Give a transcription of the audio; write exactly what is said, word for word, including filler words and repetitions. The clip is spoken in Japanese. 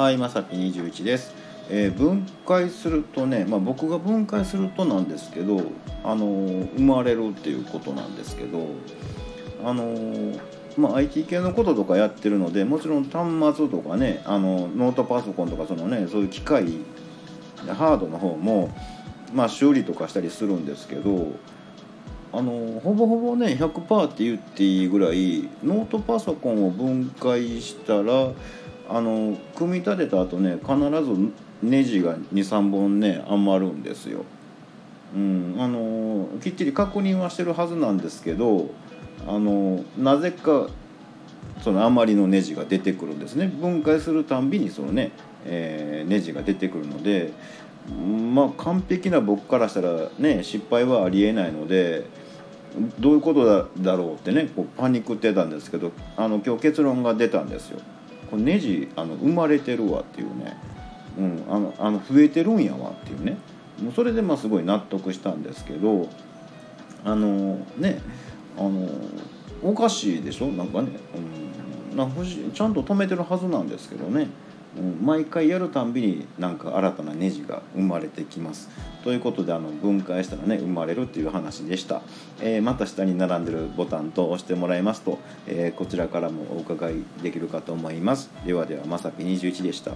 はい、まさぴにじゅういちです、えー、分解するとね、まあ、僕が分解するとなんですけど、あのー、生まれるっていうことなんですけど、あのーまあ、アイティー 系のこととかやってるので、もちろん端末とかね、あのノートパソコンとかその、ね、そういう機械ハードの方も、まあ、修理とかしたりするんですけど、あのほぼほぼね ひゃくパーセント って言っていいぐらいノートパソコンを分解したら、あの組み立てた後ね必ずネジが にさんぼんね余るんですよ、うん、あのきっちり確認はしてるはずなんですけど、あのなぜかその余りのネジが出てくるんですね。分解するたんびにそのね、えー、ネジが出てくるので、まあ完璧な僕からしたらね失敗はありえないので、どういうこと だ, だろうってねこうパニックってたんですけど、あの今日結論が出たんですよ。これネジあの生まれてるわっていうね、うん、あのあの増えてるんやわっていうね、もうそれでまあすごい納得したんですけど、あのねあのおかしいでしょ、なんかね、うん、なんかちゃんと止めてるはずなんですけどね、うん、毎回やるたんびになんか新たなネジが生まれてきますということで、あの分解したらね生まれるっていう話でした、えー、また下に並んでるボタンと押してもらいますと、えー、こちらからもお伺いできるかと思います。ではではまさぴにじゅういちでした。